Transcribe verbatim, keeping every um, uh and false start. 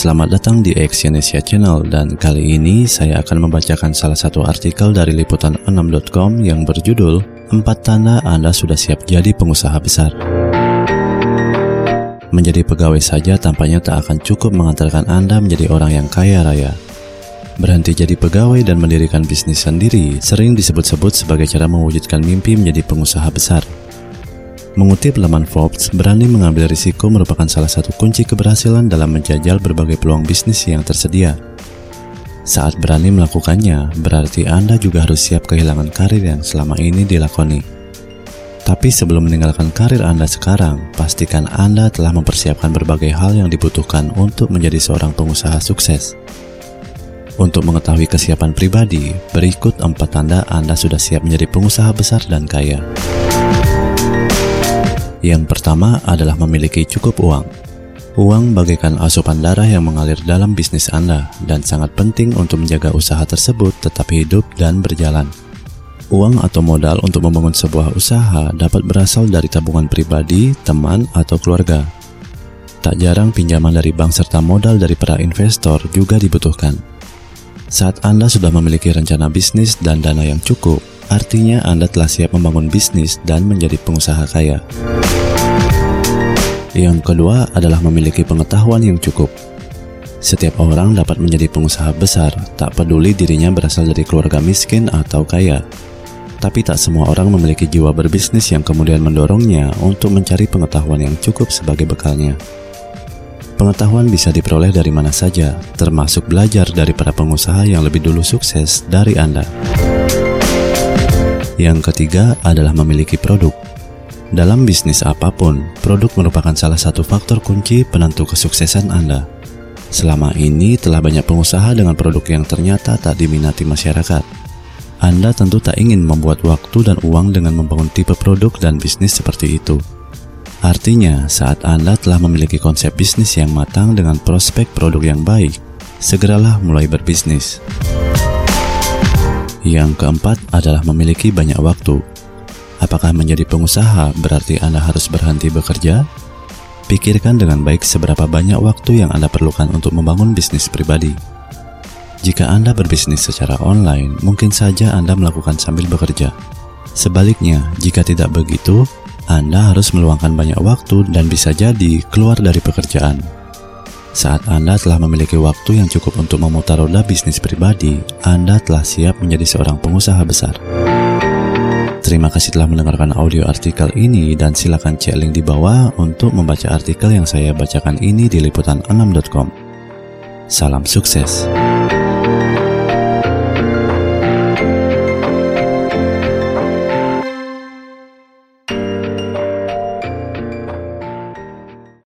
Selamat datang di Exyonesia Channel, dan kali ini saya akan membacakan salah satu artikel dari liputan enam titik com yang berjudul "Empat Tanda Anda Sudah Siap Jadi Pengusaha Besar". Menjadi pegawai saja tampaknya tak akan cukup mengantarkan Anda menjadi orang yang kaya raya. Berhenti jadi pegawai dan mendirikan bisnis sendiri sering disebut-sebut sebagai cara mewujudkan mimpi menjadi pengusaha besar. Mengutip laman Forbes, berani mengambil risiko merupakan salah satu kunci keberhasilan dalam menjajal berbagai peluang bisnis yang tersedia. Saat berani melakukannya, berarti Anda juga harus siap kehilangan karir yang selama ini dilakoni. Tapi sebelum meninggalkan karir Anda sekarang, pastikan Anda telah mempersiapkan berbagai hal yang dibutuhkan untuk menjadi seorang pengusaha sukses. Untuk mengetahui kesiapan pribadi, berikut empat tanda Anda sudah siap menjadi pengusaha besar dan kaya. Yang pertama adalah memiliki cukup uang. Uang bagaikan asupan darah yang mengalir dalam bisnis Anda dan sangat penting untuk menjaga usaha tersebut tetap hidup dan berjalan. Uang atau modal untuk membangun sebuah usaha dapat berasal dari tabungan pribadi, teman, atau keluarga. Tak jarang pinjaman dari bank serta modal dari para investor juga dibutuhkan. Saat Anda sudah memiliki rencana bisnis dan dana yang cukup, artinya Anda telah siap membangun bisnis dan menjadi pengusaha kaya. Yang kedua adalah memiliki pengetahuan yang cukup. Setiap orang dapat menjadi pengusaha besar, tak peduli dirinya berasal dari keluarga miskin atau kaya. Tapi tak semua orang memiliki jiwa berbisnis yang kemudian mendorongnya untuk mencari pengetahuan yang cukup sebagai bekalnya. Pengetahuan bisa diperoleh dari mana saja, termasuk belajar dari para pengusaha yang lebih dulu sukses dari Anda. Yang ketiga adalah memiliki produk. Dalam bisnis apapun, produk merupakan salah satu faktor kunci penentu kesuksesan Anda. Selama ini telah banyak pengusaha dengan produk yang ternyata tak diminati masyarakat. Anda tentu tak ingin membuat waktu dan uang dengan membangun tipe produk dan bisnis seperti itu. Artinya, saat Anda telah memiliki konsep bisnis yang matang dengan prospek produk yang baik, segeralah mulai berbisnis. Yang keempat adalah memiliki banyak waktu. Apakah menjadi pengusaha berarti Anda harus berhenti bekerja? Pikirkan dengan baik seberapa banyak waktu yang Anda perlukan untuk membangun bisnis pribadi. Jika Anda berbisnis secara online, mungkin saja Anda melakukan sambil bekerja. Sebaliknya, jika tidak begitu, Anda harus meluangkan banyak waktu dan bisa jadi keluar dari pekerjaan. Saat Anda telah memiliki waktu yang cukup untuk memutar roda bisnis pribadi, Anda telah siap menjadi seorang pengusaha besar. Terima kasih telah mendengarkan audio artikel ini dan silakan cek link di bawah untuk membaca artikel yang saya bacakan ini di liputan enam titik com. Salam sukses!